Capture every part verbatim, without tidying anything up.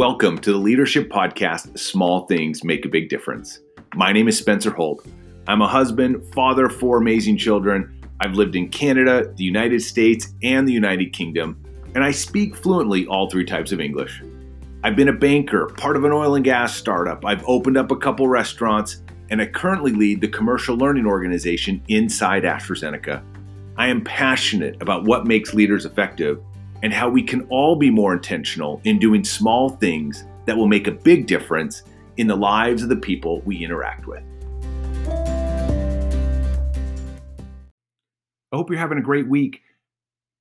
Welcome to the Leadership Podcast, Small Things Make a Big Difference. My name is Spencer Holt. I'm a husband, father of four amazing children. I've lived in Canada, the United States, and the United Kingdom, and I speak fluently all three types of English. I've been a banker, part of an oil and gas startup. I've opened up a couple restaurants, and I currently lead the commercial learning organization inside AstraZeneca. I am passionate about what makes leaders effective and how we can all be more intentional in doing small things that will make a big difference in the lives of the people we interact with. I hope you're having a great week.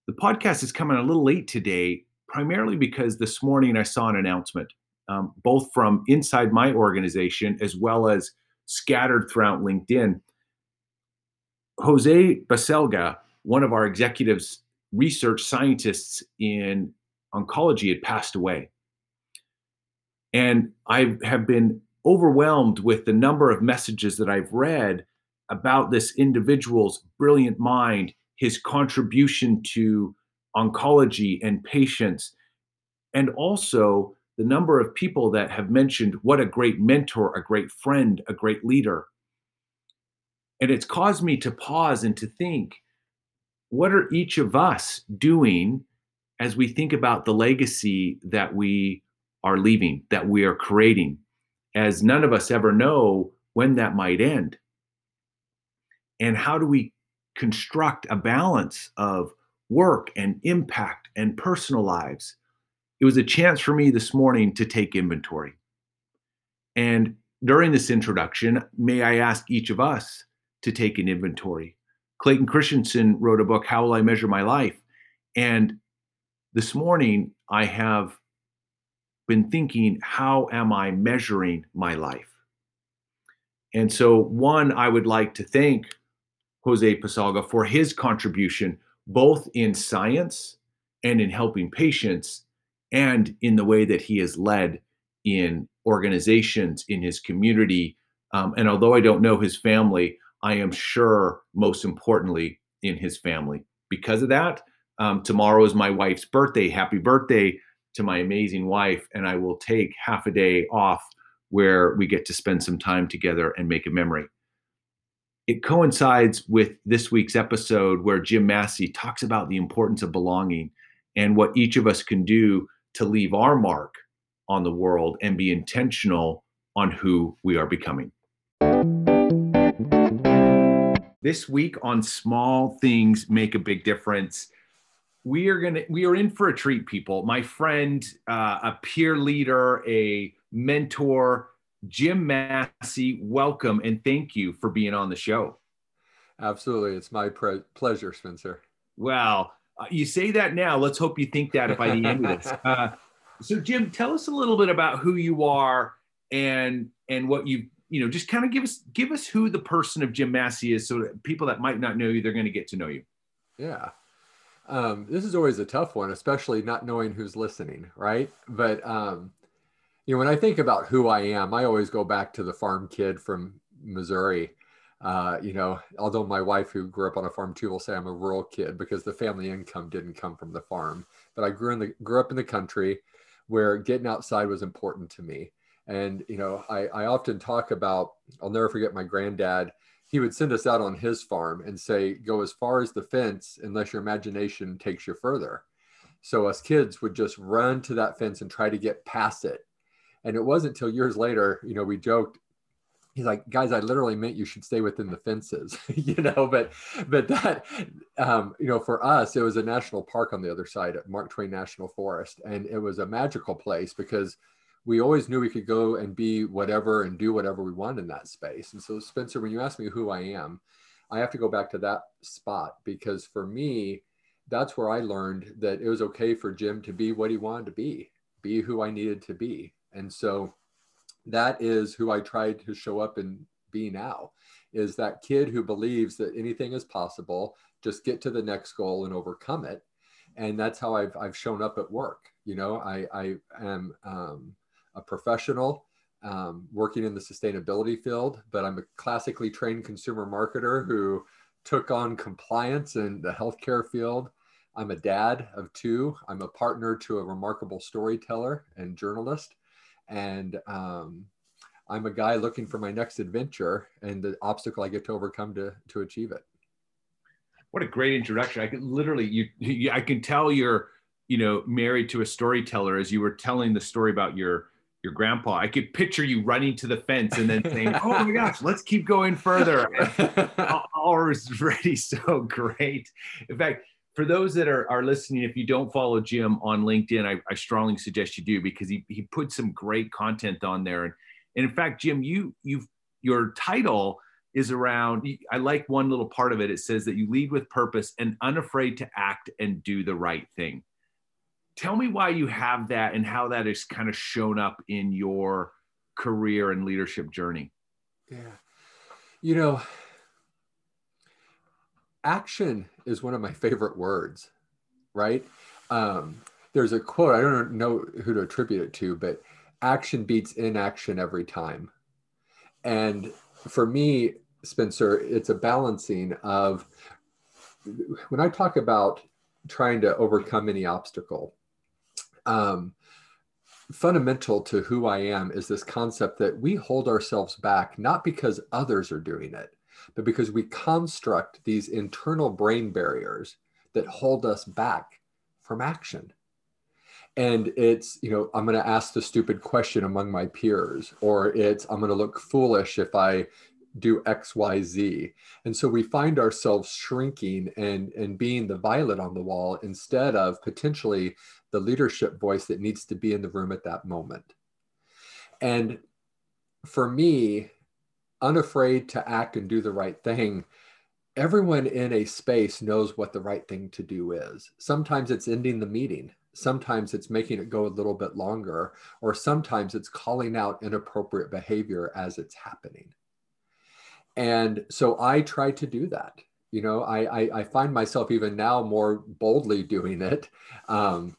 The podcast is coming a little late today, primarily because this morning I saw an announcement, um, both from inside my organization as well as scattered throughout LinkedIn. José Baselga, one of our executives, research scientists in oncology, had passed away. And I have been overwhelmed with the number of messages that I've read about this individual's brilliant mind, his contribution to oncology and patients, and also the number of people that have mentioned what a great mentor, a great friend, a great leader. And it's caused me to pause and to think, what are each of us doing as we think about the legacy that we are leaving, that we are creating, as none of us ever know when that might end? And how do we construct a balance of work and impact and personal lives? It was a chance for me this morning to take inventory. And during this introduction, may I ask each of us to take an inventory? Clayton Christensen wrote a book, How Will I Measure My Life? And this morning, I have been thinking, how am I measuring my life? And so, one, I would like to thank José Baselga for his contribution, both in science and in helping patients, and in the way that he has led in organizations, in his community. Um, and although I don't know his family, I am sure, most importantly, in his family. Because of that, um, tomorrow is my wife's birthday. Happy birthday to my amazing wife. And I will take half a day off where we get to spend some time together and make a memory. It coincides with this week's episode where Jim Massey talks about the importance of belonging and what each of us can do to leave our mark on the world and be intentional on who we are becoming. This week on Small Things Make a Big Difference, we are gonna we are in for a treat, people. My friend, uh, a peer leader, a mentor, Jim Massey, welcome and thank you for being on the show. Absolutely, it's my pre- pleasure, Spencer. Well, uh, you say that now. Let's hope you think that by the end of this. Uh, so, Jim, tell us a little bit about who you are and and what you. You know, just kind of give us give us who the person of Jim Massey is, so that people that might not know you, they're going to get to know you. Yeah, um, this is always a tough one, especially not knowing who's listening, right? But um, you know, when I think about who I am, I always go back to the farm kid from Missouri. Uh, you know, although my wife, who grew up on a farm too, will say I'm a rural kid because the family income didn't come from the farm. But I grew in the grew up in the country, where getting outside was important to me. And, you know, I, I often talk about, I'll never forget my granddad. He would send us out on his farm and say, go as far as the fence, unless your imagination takes you further. So us kids would just run to that fence and try to get past it. And it wasn't until years later, you know, we joked, he's like, guys, I literally meant you should stay within the fences, you know, but, but that, um, you know, for us, it was a national park on the other side at Mark Twain National Forest. And it was a magical place because we always knew we could go and be whatever and do whatever we want in that space. And so, Spencer, when you ask me who I am, I have to go back to that spot, because for me, that's where I learned that it was okay for Jim to be what he wanted to be, be who I needed to be. And so that is who I tried to show up and be now, is that kid who believes that anything is possible, just get to the next goal and overcome it. And that's how I've, I've shown up at work. You know, I, I am... Um, a professional um, working in the sustainability field, but I'm a classically trained consumer marketer who took on compliance in the healthcare field. I'm a dad of two. I'm a partner to a remarkable storyteller and journalist. And um, I'm a guy looking for my next adventure and the obstacle I get to overcome to, to achieve it. What a great introduction. I can literally, you, you, I can tell you're, you know, married to a storyteller as you were telling the story about your, your grandpa. I could picture you running to the fence and then saying, oh my gosh, let's keep going further. Already so great. In fact, for those that are, are listening, if you don't follow Jim on LinkedIn, I, I strongly suggest you do, because he, he put some great content on there. And, and in fact, Jim, you, you've, your title is around, I like one little part of it. It says that you lead with purpose and unafraid to act and do the right thing. Tell me why you have that and how that has kind of shown up in your career and leadership journey. Yeah. You know, action is one of my favorite words, right? Um, there's a quote, I don't know who to attribute it to, but action beats inaction every time. And for me, Spencer, it's a balancing of, when I talk about trying to overcome any obstacle, Um, fundamental to who I am is this concept that we hold ourselves back, not because others are doing it, but because we construct these internal brain barriers that hold us back from action. And it's, you know, I'm going to ask the stupid question among my peers, or it's, I'm going to look foolish if I do X, Y, Z. And so we find ourselves shrinking and, and being the violet on the wall instead of potentially the leadership voice that needs to be in the room at that moment. And for me, unafraid to act and do the right thing, everyone in a space knows what the right thing to do is. Sometimes it's ending the meeting. Sometimes it's making it go a little bit longer, or sometimes it's calling out inappropriate behavior as it's happening. And so I try to do that. You know, I, I, I find myself even now more boldly doing it um,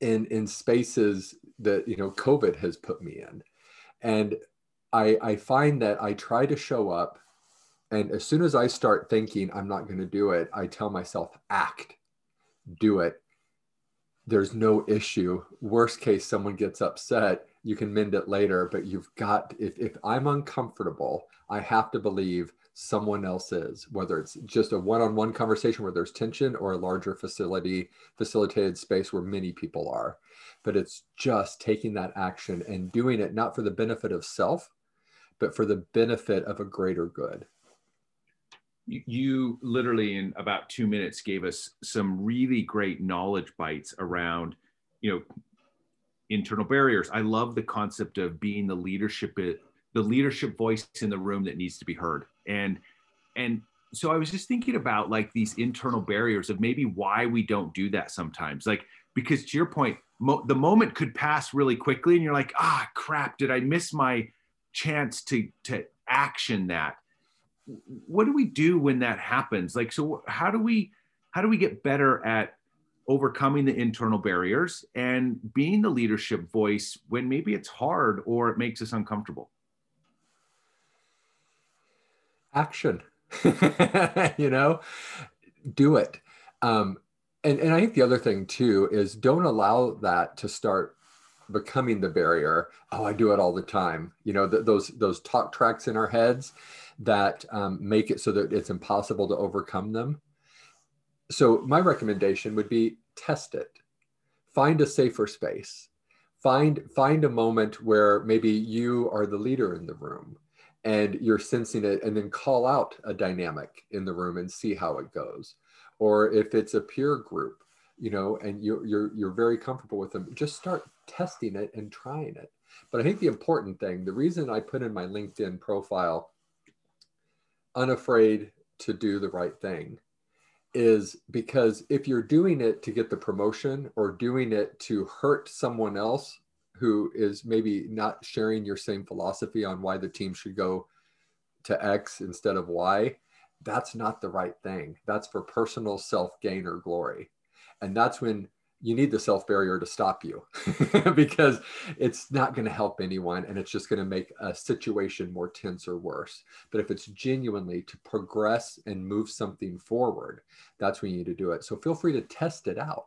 in, in spaces that, you know, COVID has put me in. And I, I find that I try to show up, and as soon as I start thinking I'm not going to do it, I tell myself, act, do it. There's no issue. Worst case, someone gets upset. You can mend it later, but you've got, if, if I'm uncomfortable, I have to believe someone else is, whether it's just a one-on-one conversation where there's tension or a larger facility, facilitated space where many people are. But it's just taking that action and doing it, not for the benefit of self, but for the benefit of a greater good. You literally in about two minutes gave us some really great knowledge bites around, you know, internal barriers. I love the concept of being the leadership, the leadership voice in the room that needs to be heard. And, and so I was just thinking about like these internal barriers of maybe why we don't do that sometimes. Like, because to your point, mo- the moment could pass really quickly and you're like, ah, crap, did I miss my chance to, to action that? What do we do when that happens? Like, so how do we, how do we get better at overcoming the internal barriers and being the leadership voice when maybe it's hard or it makes us uncomfortable? Action, you know, do it. Um, and, and I think the other thing too is don't allow that to start becoming the barrier. Oh, I do it all the time. You know, th- those, those talk tracks in our heads that um, make it so that it's impossible to overcome them. So my recommendation would be test it. Find a safer space. Find, find a moment where maybe you are the leader in the room and you're sensing it, and then call out a dynamic in the room and see how it goes. Or if it's a peer group, you know, and you, you're, you're very comfortable with them, just start testing it and trying it. But I think the important thing, the reason I put in my LinkedIn profile, unafraid to do the right thing, is because if you're doing it to get the promotion or doing it to hurt someone else who is maybe not sharing your same philosophy on why the team should go to X instead of Y, that's not the right thing. That's for personal self-gain or glory. And that's when you need the self barrier to stop you because it's not going to help anyone. And it's just going to make a situation more tense or worse. But if it's genuinely to progress and move something forward, that's when you need to do it. So feel free to test it out.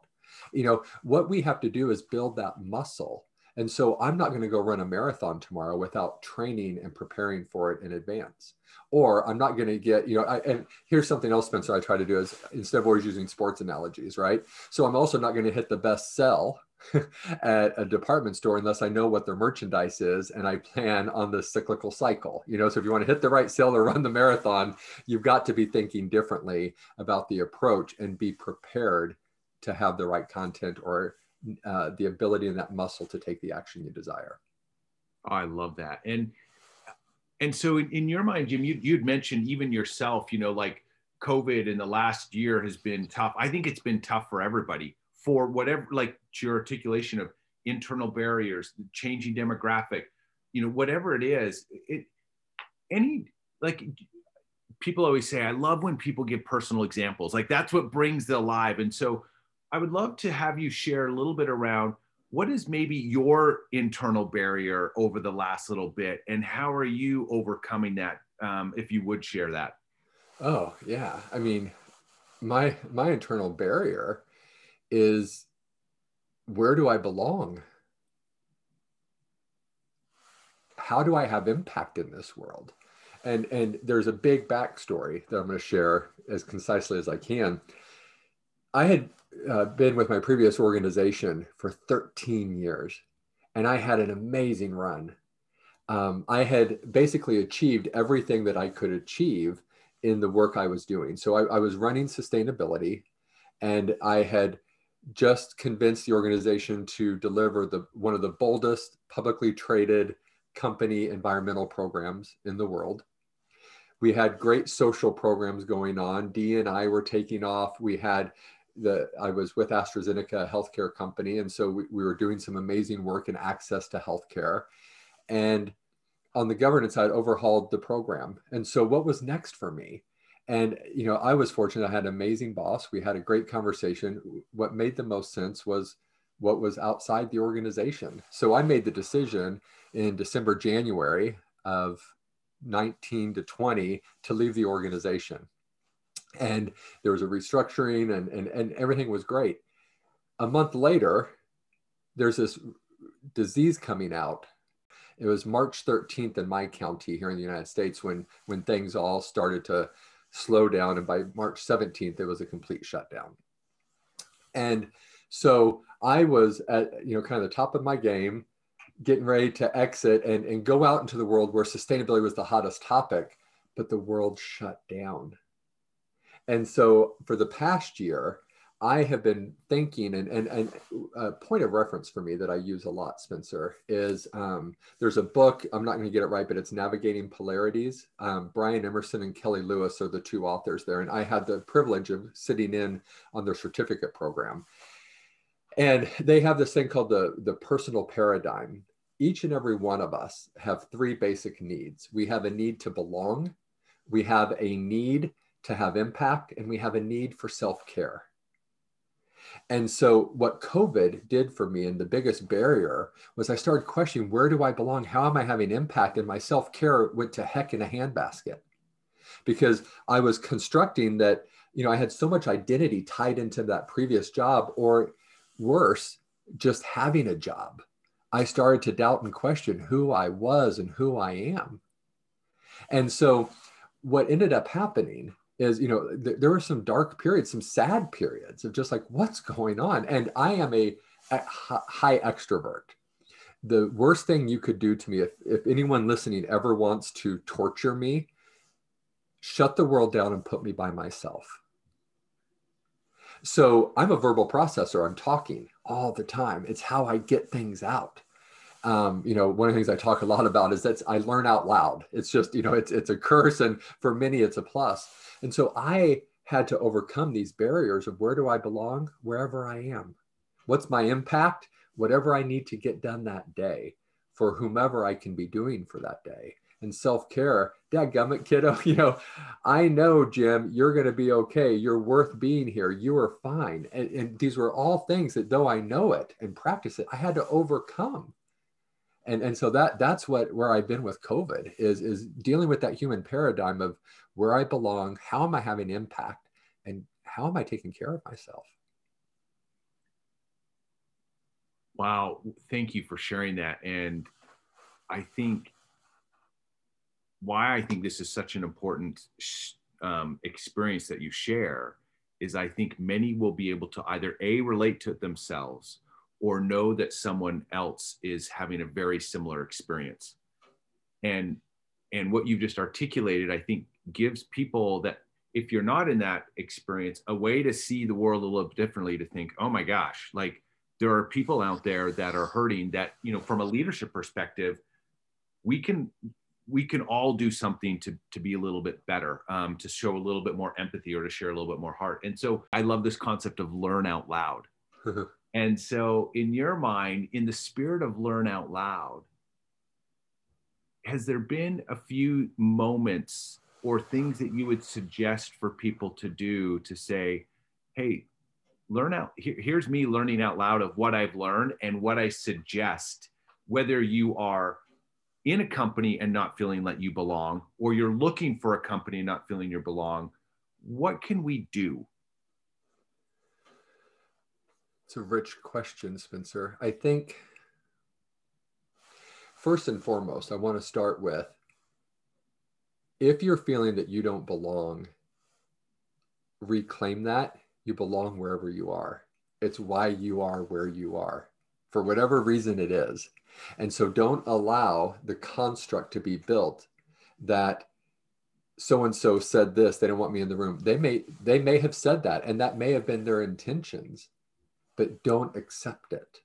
You know, what we have to do is build that muscle. And so I'm not going to go run a marathon tomorrow without training and preparing for it in advance. Or I'm not going to get, you know, I, and here's something else, Spencer, I try to do is instead of always using sports analogies, right? So I'm also not going to hit the best sell at a department store unless I know what their merchandise is and I plan on the cyclical cycle. You know, so if you want to hit the right sale or run the marathon, you've got to be thinking differently about the approach and be prepared to have the right content or Uh, the ability and that muscle to take the action you desire. Oh, I love that. And and so in, in your mind, Jim, you, you'd mentioned even yourself, you know, like COVID in the last year has been tough. I think it's been tough for everybody for whatever, like your articulation of internal barriers, changing demographic, you know, whatever it is, it, any, like people always say, I love when people give personal examples, like that's what brings it alive. And so I would love to have you share a little bit around what is maybe your internal barrier over the last little bit and how are you overcoming that, um, if you would share that. Oh, yeah. I mean, my my internal barrier is, where do I belong? How do I have impact in this world? And, and there's a big backstory that I'm going to share as concisely as I can. I had uh, been with my previous organization for thirteen years, and I had an amazing run. Um, I had basically achieved everything that I could achieve in the work I was doing. So I, I was running sustainability, and I had just convinced the organization to deliver the one of the boldest publicly traded company environmental programs in the world. We had great social programs going on. D and I were taking off. We had the, I was with AstraZeneca, a healthcare company. And so we, we were doing some amazing work in access to healthcare. And on the governance side, overhauled the program. And so what was next for me? And, you know, I was fortunate. I had an amazing boss. We had a great conversation. What made the most sense was what was outside the organization. So I made the decision in December, January of nineteen to twenty to leave the organization. And there was a restructuring and, and, and everything was great. A month later, there's this disease coming out. It was March thirteenth in my county here in the United States when, when things all started to slow down. And by March seventeenth, it was a complete shutdown. And so I was at, you know, kind of the top of my game, getting ready to exit and, and go out into the world where sustainability was the hottest topic, but the world shut down. And so for the past year, I have been thinking, and, and, and a point of reference for me that I use a lot, Spencer, is um, there's a book, I'm not going to get it right, but it's Navigating Polarities. Um, Brian Emerson and Kelly Lewis are the two authors there. And I had the privilege of sitting in on their certificate program. And they have this thing called the, the personal paradigm. Each and every one of us have three basic needs. We have a need to belong, we have a need to have impact, and we have a need for self-care. And so what COVID did for me, and the biggest barrier, was I started questioning, where do I belong? How am I having impact? And my self-care went to heck in a handbasket because I was constructing that, you know, I had so much identity tied into that previous job, or worse, just having a job. I started to doubt and question who I was and who I am. And so what ended up happening is, you know, th- there were some dark periods, some sad periods of just like, what's going on? And I am a, a high extrovert. The worst thing you could do to me, if, if anyone listening ever wants to torture me, shut the world down and put me by myself. So I'm a verbal processor. I'm talking all the time. It's how I get things out. Um, you know, one of the things I talk a lot about is that I learn out loud. It's just, you know, it's, it's a curse. And for many, it's a plus. And so I had to overcome these barriers of, where do I belong? Wherever I am. What's my impact? Whatever I need to get done that day for whomever I can be doing for that day. and self-care. Dadgummit, kiddo, you know, I know, Jim, you're going to be okay. You're worth being here. You are fine. And, and these were all things that, though I know it and practice it, I had to overcome. And, and so that that's what where I've been with COVID is, is dealing with that human paradigm of where I belong, how am I having impact, and how am I taking care of myself? Wow. Thank you for sharing that. And I think why I think this is such an important um, experience that you share is I think many will be able to either A, relate to it themselves, or know that someone else is having a very similar experience. And, and what you've just articulated, I think, gives people that, if you're not in that experience, a way to see the world a little bit differently, to think, oh my gosh, like there are people out there that are hurting that, you know, from a leadership perspective, we can, we can all do something to, to be a little bit better, um, to show a little bit more empathy or to share a little bit more heart. And so I love this concept of learn out loud. And so in your mind, in the spirit of learn out loud, has there been a few moments or things that you would suggest for people to do to say, hey, learn out, here, here's me learning out loud of what I've learned and what I suggest, whether you are in a company and not feeling that you belong, or you're looking for a company and not feeling you belong, what can we do? It's a rich question, Spencer. I think first and foremost, I want to start with, if you're feeling that you don't belong, reclaim that. You belong wherever you are. It's why you are where you are, for whatever reason it is. And so don't allow the construct to be built that so-and-so said this, they don't want me in the room. They may, they may have said that, and that may have been their intentions, but don't accept it.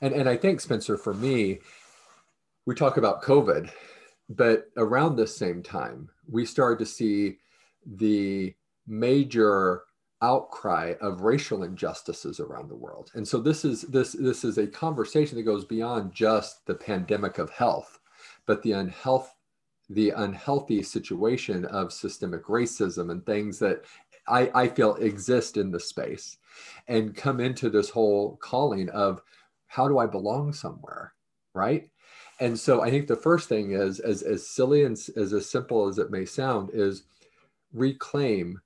And, and I think, Spencer, for me, we talk about COVID, but around this same time, we started to see the major outcry of racial injustices around the world. And so this is this this is a conversation that goes beyond just the pandemic of health, but the unhealth the unhealthy situation of systemic racism and things that I, I feel exist in the space, and come into this whole calling of how do I belong somewhere, right? And so I think the first thing is, as, as silly and as, as simple as it may sound, is reclaim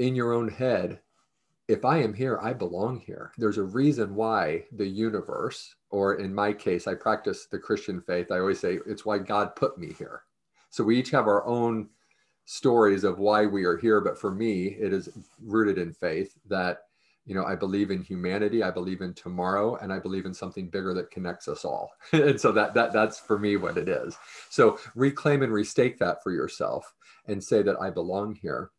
in your own head, if I am here, I belong here. There's a reason why the universe, or in my case, I practice the Christian faith. I always say it's why God put me here. So we each have our own stories of why we are here. But for me, it is rooted in faith that, you know, I believe in humanity, I believe in tomorrow, and I believe in something bigger that connects us all. And so that, that that's for me what it is. So reclaim and restake that for yourself and say that I belong here.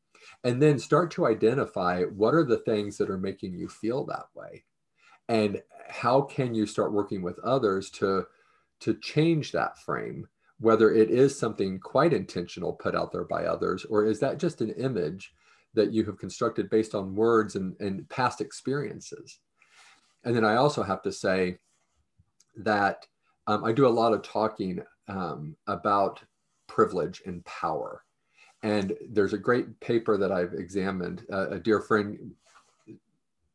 And then start to identify what are the things that are making you feel that way, and how can you start working with others to, to change that frame, whether it is something quite intentional put out there by others, or is that just an image that you have constructed based on words and, and past experiences. And then I also have to say that um, I do a lot of talking um, about privilege and power. And there's a great paper that I've examined. Uh, a dear friend,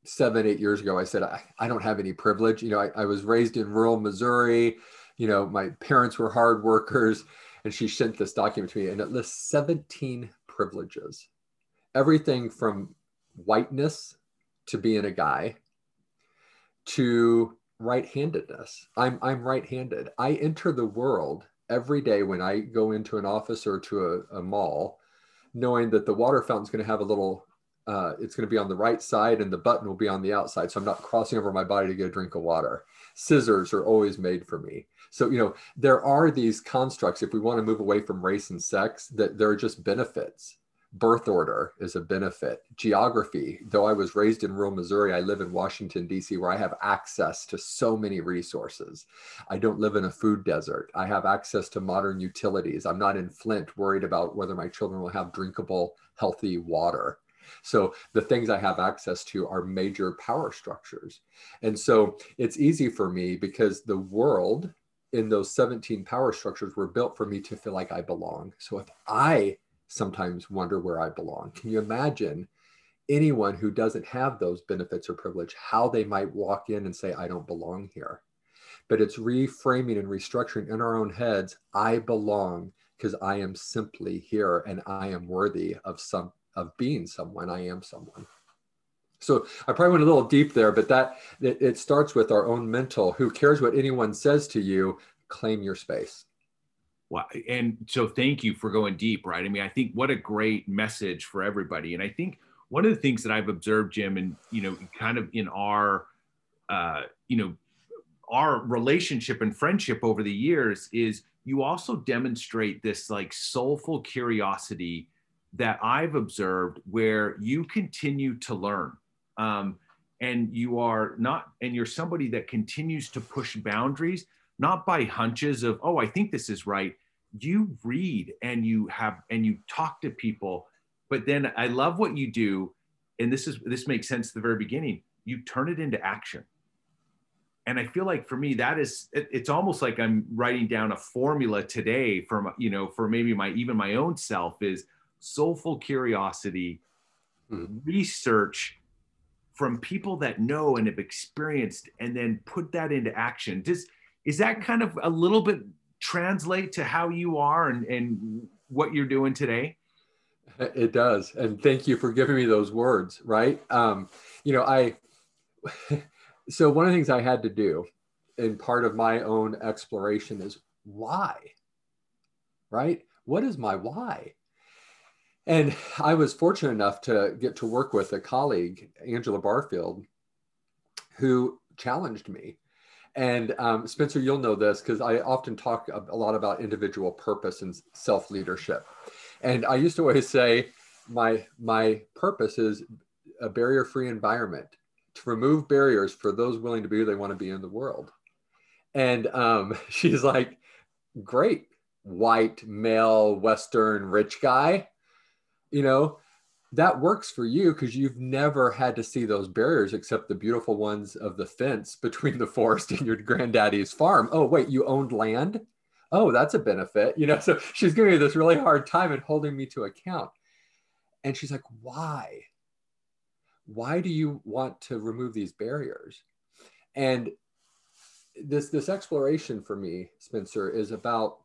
seven, eight years ago, I said, I, I don't have any privilege. You know, I, I was raised in rural Missouri. You know, my parents were hard workers. And she sent this document to me, and it lists seventeen privileges. Everything from whiteness to being a guy to right-handedness. I'm, I'm right-handed. I enter the world every day when I go into an office or to a, a mall, knowing that the water fountain's going to have a little, uh, it's going to be on the right side and the button will be on the outside. So I'm not crossing over my body to get a drink of water. Scissors are always made for me. So, you know, there are these constructs, if we want to move away from race and sex, that there are just benefits. Birth order is a benefit. Geography, though I was raised in rural Missouri, I live in Washington, D C, where I have access to so many resources. I don't live in a food desert. I have access to modern utilities. I'm not in Flint worried about whether my children will have drinkable, healthy water. So the things I have access to are major power structures. And so it's easy for me because the world in those seventeen power structures were built for me to feel like I belong. So if I sometimes wonder where I belong, can you imagine anyone who doesn't have those benefits or privilege, how they might walk in and say, I don't belong here? But it's reframing and restructuring in our own heads. I belong because I am simply here and I am worthy of some of being someone. I am someone. So I probably went a little deep there, but that it, it starts with our own mental. Who cares what anyone says to you? Claim your space. Wow. And so thank you for going deep, right? I mean, I think what a great message for everybody. And I think one of the things that I've observed, Jim, and, you know, kind of in our, uh, you know, our relationship and friendship over the years is you also demonstrate this like soulful curiosity that I've observed where you continue to learn. Um, and you are not, and you're somebody that continues to push boundaries, not by hunches of, oh, I think this is right. You read and you have, and you talk to people, but then I love what you do. And this is, this makes sense at the very beginning. You turn it into action. And I feel like for me, that is, it, it's almost like I'm writing down a formula today from, you know, for maybe my, even my own self is soulful curiosity, mm-hmm. research from people that know and have experienced, and then put that into action. Does, is that kind of a little bit translate to how you are and, and what you're doing today? It does. And thank you for giving me those words, right? Um, you know, I... So one of the things I had to do in part of my own exploration is why, right? What is my why? And I was fortunate enough to get to work with a colleague, Angela Barfield, who challenged me. And um, Spencer, you'll know this because I often talk a lot about individual purpose and self-leadership. And I used to always say, my, my purpose is a barrier-free environment, to remove barriers for those willing to be who they want to be in the world. And um, she's like, great, white, male, Western, rich guy, you know, that works for you because you've never had to see those barriers except the beautiful ones of the fence between the forest and your granddaddy's farm. Oh, wait, you owned land? Oh, that's a benefit. You know, so she's giving me this really hard time and holding me to account. And she's like, why? Why do you want to remove these barriers? And this, this exploration for me, Spencer, is about,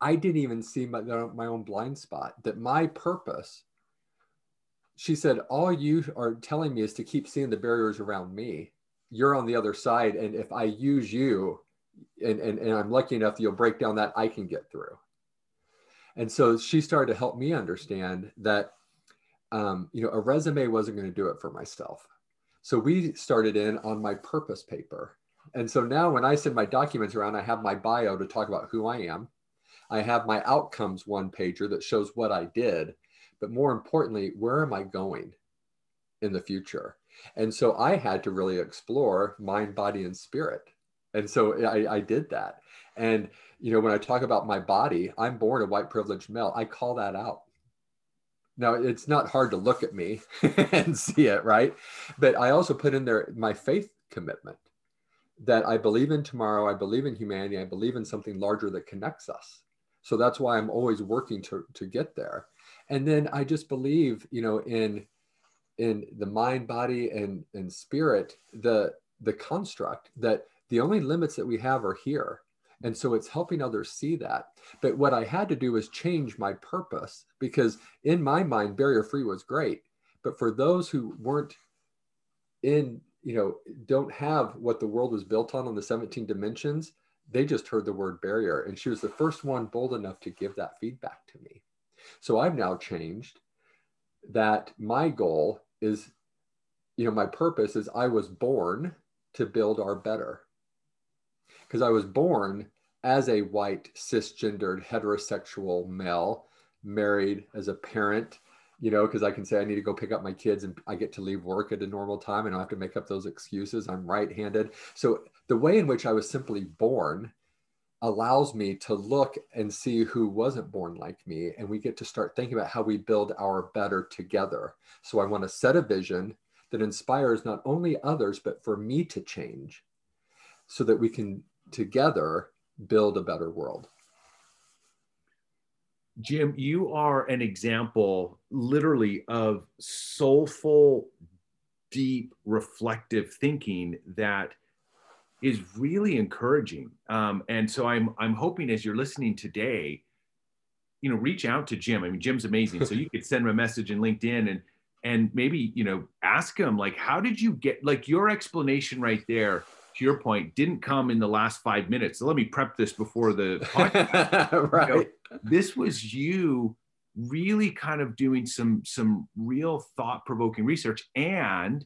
I didn't even see my, my own blind spot, that my purpose, she said, all you are telling me is to keep seeing the barriers around me. You're on the other side. And if I use you and, and, and I'm lucky enough, you'll break down that I can get through. And so she started to help me understand that Um, you know, a resume wasn't going to do it for myself. So we started in on my purpose paper. And so now when I send my documents around, I have my bio to talk about who I am. I have my outcomes one pager that shows what I did, but more importantly, where am I going in the future? And so I had to really explore mind, body, and spirit. And so I, I did that. And, you know, when I talk about my body, I'm born a white privileged male. I call that out. Now, it's not hard to look at me and see it, right? But I also put in there my faith commitment that I believe in tomorrow, I believe in humanity, I believe in something larger that connects us. So that's why I'm always working to, to get there. And then I just believe, you know, in, in the mind, body, and, and spirit, the, the construct that the only limits that we have are here. And so it's helping others see that. But what I had to do was change my purpose, because in my mind, barrier-free was great. But for those who weren't in, you know, don't have what the world was built on, on the seventeen dimensions, they just heard the word barrier. And she was the first one bold enough to give that feedback to me. So I've now changed that my goal is, you know, my purpose is I was born to build our better. Because I was born as a white, cisgendered, heterosexual male, married as a parent, you know, because I can say I need to go pick up my kids and I get to leave work at a normal time and I don't have to make up those excuses. I'm right-handed. So the way in which I was simply born allows me to look and see who wasn't born like me. And we get to start thinking about how we build our better together. So I want to set a vision that inspires not only others, but for me to change, so that we can together build a better world. Jim, you are an example literally of soulful, deep, reflective thinking that is really encouraging. Um, and so I'm, I'm hoping as you're listening today, you know, reach out to Jim. I mean, Jim's amazing. So you could send him a message in LinkedIn and, and maybe, you know, ask him, like, how did you get, like, your explanation right there, to your point, didn't come in the last five minutes. So let me prep this before the podcast. Right. You know, this was you really kind of doing some, some real thought-provoking research and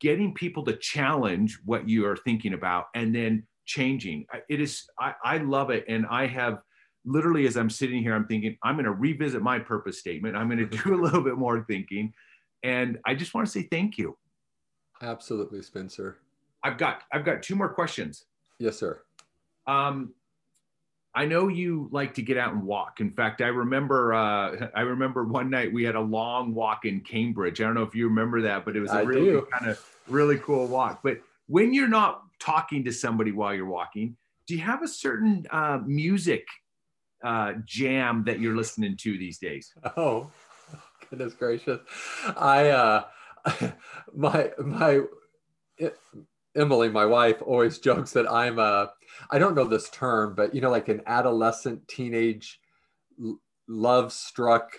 getting people to challenge what you are thinking about and then changing. It is, I, I love it. And I have literally, as I'm sitting here, I'm thinking, I'm going to revisit my purpose statement. I'm going to do a little bit more thinking. And I just want to say thank you. Absolutely, Spencer. I've got I've got two more questions. Yes, sir. Um, I know you like to get out and walk. In fact, I remember uh, I remember one night we had a long walk in Cambridge. I don't know if you remember that, but it was a I really do. kind of really cool walk. But when you're not talking to somebody while you're walking, do you have a certain uh, music uh, jam that you're listening to these days? Oh, goodness gracious! I uh, my my. It, Emily, my wife, always jokes that I'm a, I don't know this term, but you know, like an adolescent, teenage, l- love struck,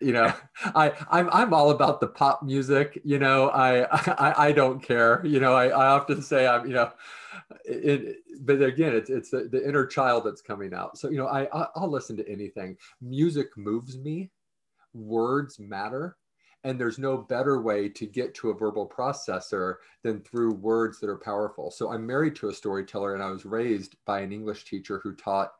you know, I, I'm, I'm all about the pop music, you know, I, I, I don't care, you know, I, I often say I'm, you know, it, but again, it's, it's the, the inner child that's coming out. So, you know, I, I'll listen to anything. Music moves me, words matter. And there's no better way to get to a verbal processor than through words that are powerful. So I'm married to a storyteller, and I was raised by an English teacher who taught,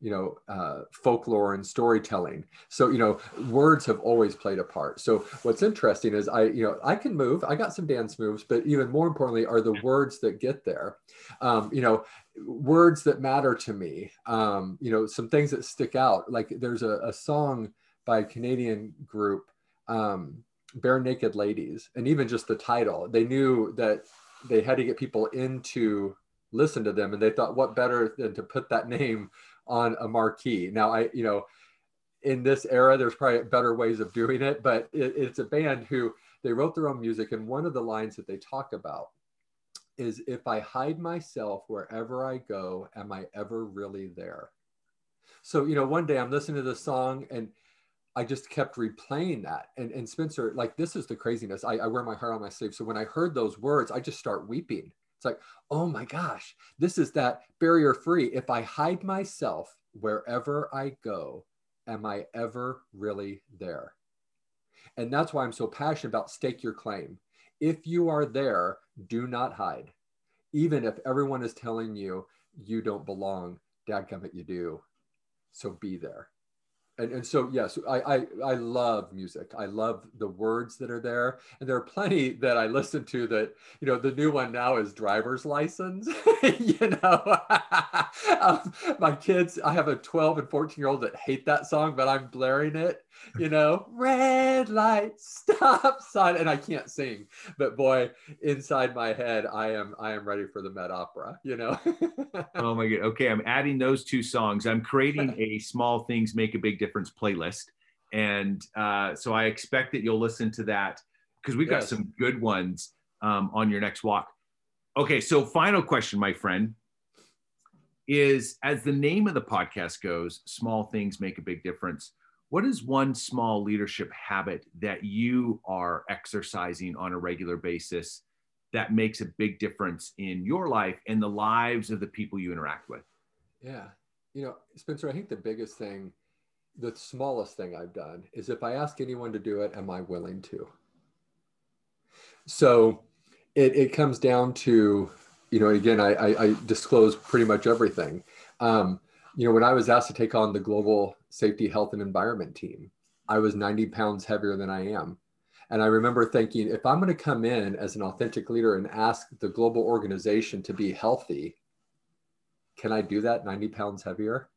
you know, uh, folklore and storytelling. So, you know, words have always played a part. So what's interesting is I, you know, I can move, I got some dance moves, but even more importantly are the words that get there. Um, you know, words that matter to me, um, you know, some things that stick out. Like there's a, a song by a Canadian group, um, Barenaked Ladies, and even just the title, they knew that they had to get people in to listen to them. And they thought, what better than to put that name on a marquee? Now, I, you know, in this era, there's probably better ways of doing it, but it, it's a band who they wrote their own music. And one of the lines that they talk about is, if I hide myself wherever I go, am I ever really there? So, you know, one day I'm listening to this song and I just kept replaying that. And, and Spencer, like, this is the craziness. I, I wear my heart on my sleeve. So when I heard those words, I just start weeping. It's like, oh my gosh, this is that barrier free. If I hide myself wherever I go, am I ever really there? And that's why I'm so passionate about stake your claim. If you are there, do not hide. Even if everyone is telling you, you don't belong, dadgummit, you do. So be there. And, and so, yes, I, I I love music. I love the words that are there. And there are plenty that I listen to that, you know, the new one now is driver's license, you know. um, my kids, I have a twelve and fourteen year old that hate that song, but I'm blaring it, you know, red light, stop sign. And I can't sing, but boy, inside my head, I am I am ready for the Met Opera, you know. Oh my God. Okay, I'm adding those two songs. I'm creating a Small Things Make a Big Difference Difference playlist, and uh, so I expect that you'll listen to that because we've yes. got some good ones um, on your next walk. Okay, so final question, my friend, is, as the name of the podcast goes, Small Things Make a Big Difference, what is one small leadership habit that you are exercising on a regular basis that makes a big difference in your life and the lives of the people you interact with? Yeah, you know, Spencer, I think the biggest thing, the smallest thing I've done is, if I ask anyone to do it, am I willing to? So it, it comes down to, you know, again, I, I, I disclose pretty much everything. Um, you know, when I was asked to take on the global safety, health, and environment team, I was ninety pounds heavier than I am. And I remember thinking, if I'm going to come in as an authentic leader and ask the global organization to be healthy, can I do that ninety pounds heavier?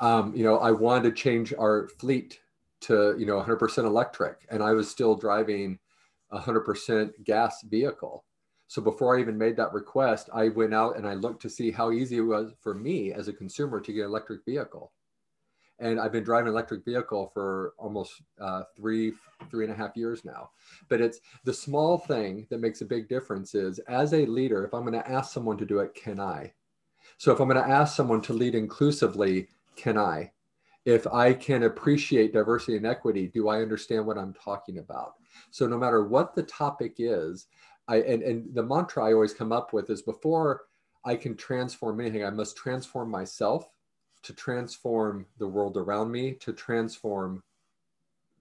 Um, you know, I wanted to change our fleet to, you know, one hundred percent electric, and I was still driving a one hundred percent gas vehicle. So before I even made that request, I went out and I looked to see how easy it was for me as a consumer to get an electric vehicle. And I've been driving an electric vehicle for almost uh, three, three and a half years now. But it's the small thing that makes a big difference is, as a leader, if I'm going to ask someone to do it, can I? So if I'm going to ask someone to lead inclusively, can I? If I can appreciate diversity and equity, do I understand what I'm talking about? So no matter what the topic is, I, and, and the mantra I always come up with is, before I can transform anything, I must transform myself, to transform the world around me, to transform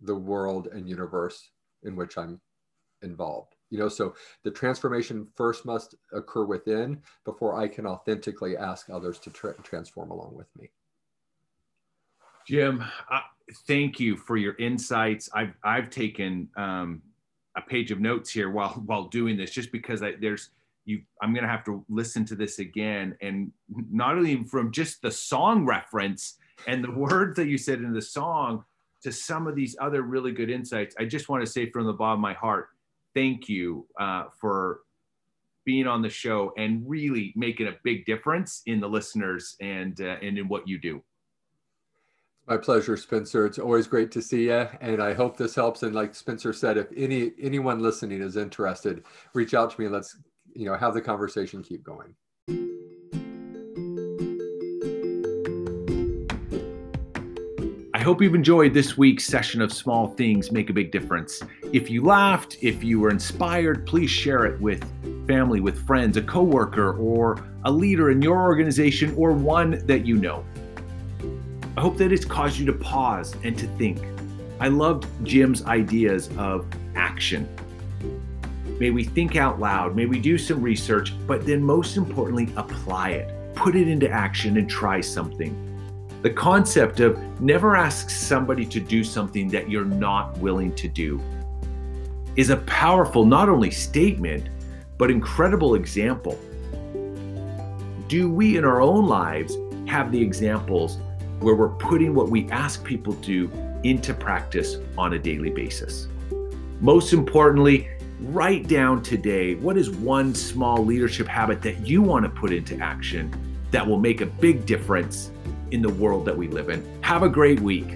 the world and universe in which I'm involved. You know, so the transformation first must occur within before I can authentically ask others to tra- transform along with me. Jim, I, thank you for your insights. I've, I've taken um, a page of notes here while, while doing this, just because I, there's, You, I'm going to have to listen to this again. And not only from just the song reference and the words that you said in the song to some of these other really good insights, I just want to say from the bottom of my heart, thank you uh, for being on the show and really making a big difference in the listeners and, uh, and in what you do. My pleasure, Spencer. It's always great to see you, and I hope this helps. And like Spencer said, if any anyone listening is interested, reach out to me and let's you know, have the conversation keep going. I hope you've enjoyed this week's session of Small Things Make a Big Difference. If you laughed, if you were inspired, please share it with family, with friends, a coworker, or a leader in your organization, or one that you know. I hope that it's caused you to pause and to think. I loved Jim's ideas of action. May we think out loud, may we do some research, but then most importantly, apply it. Put it into action and try something. The concept of never ask somebody to do something that you're not willing to do is a powerful, not only statement, but incredible example. Do we in our own lives have the examples where we're putting what we ask people to do into practice on a daily basis? Most importantly, write down today, what is one small leadership habit that you want to put into action that will make a big difference in the world that we live in? Have a great week.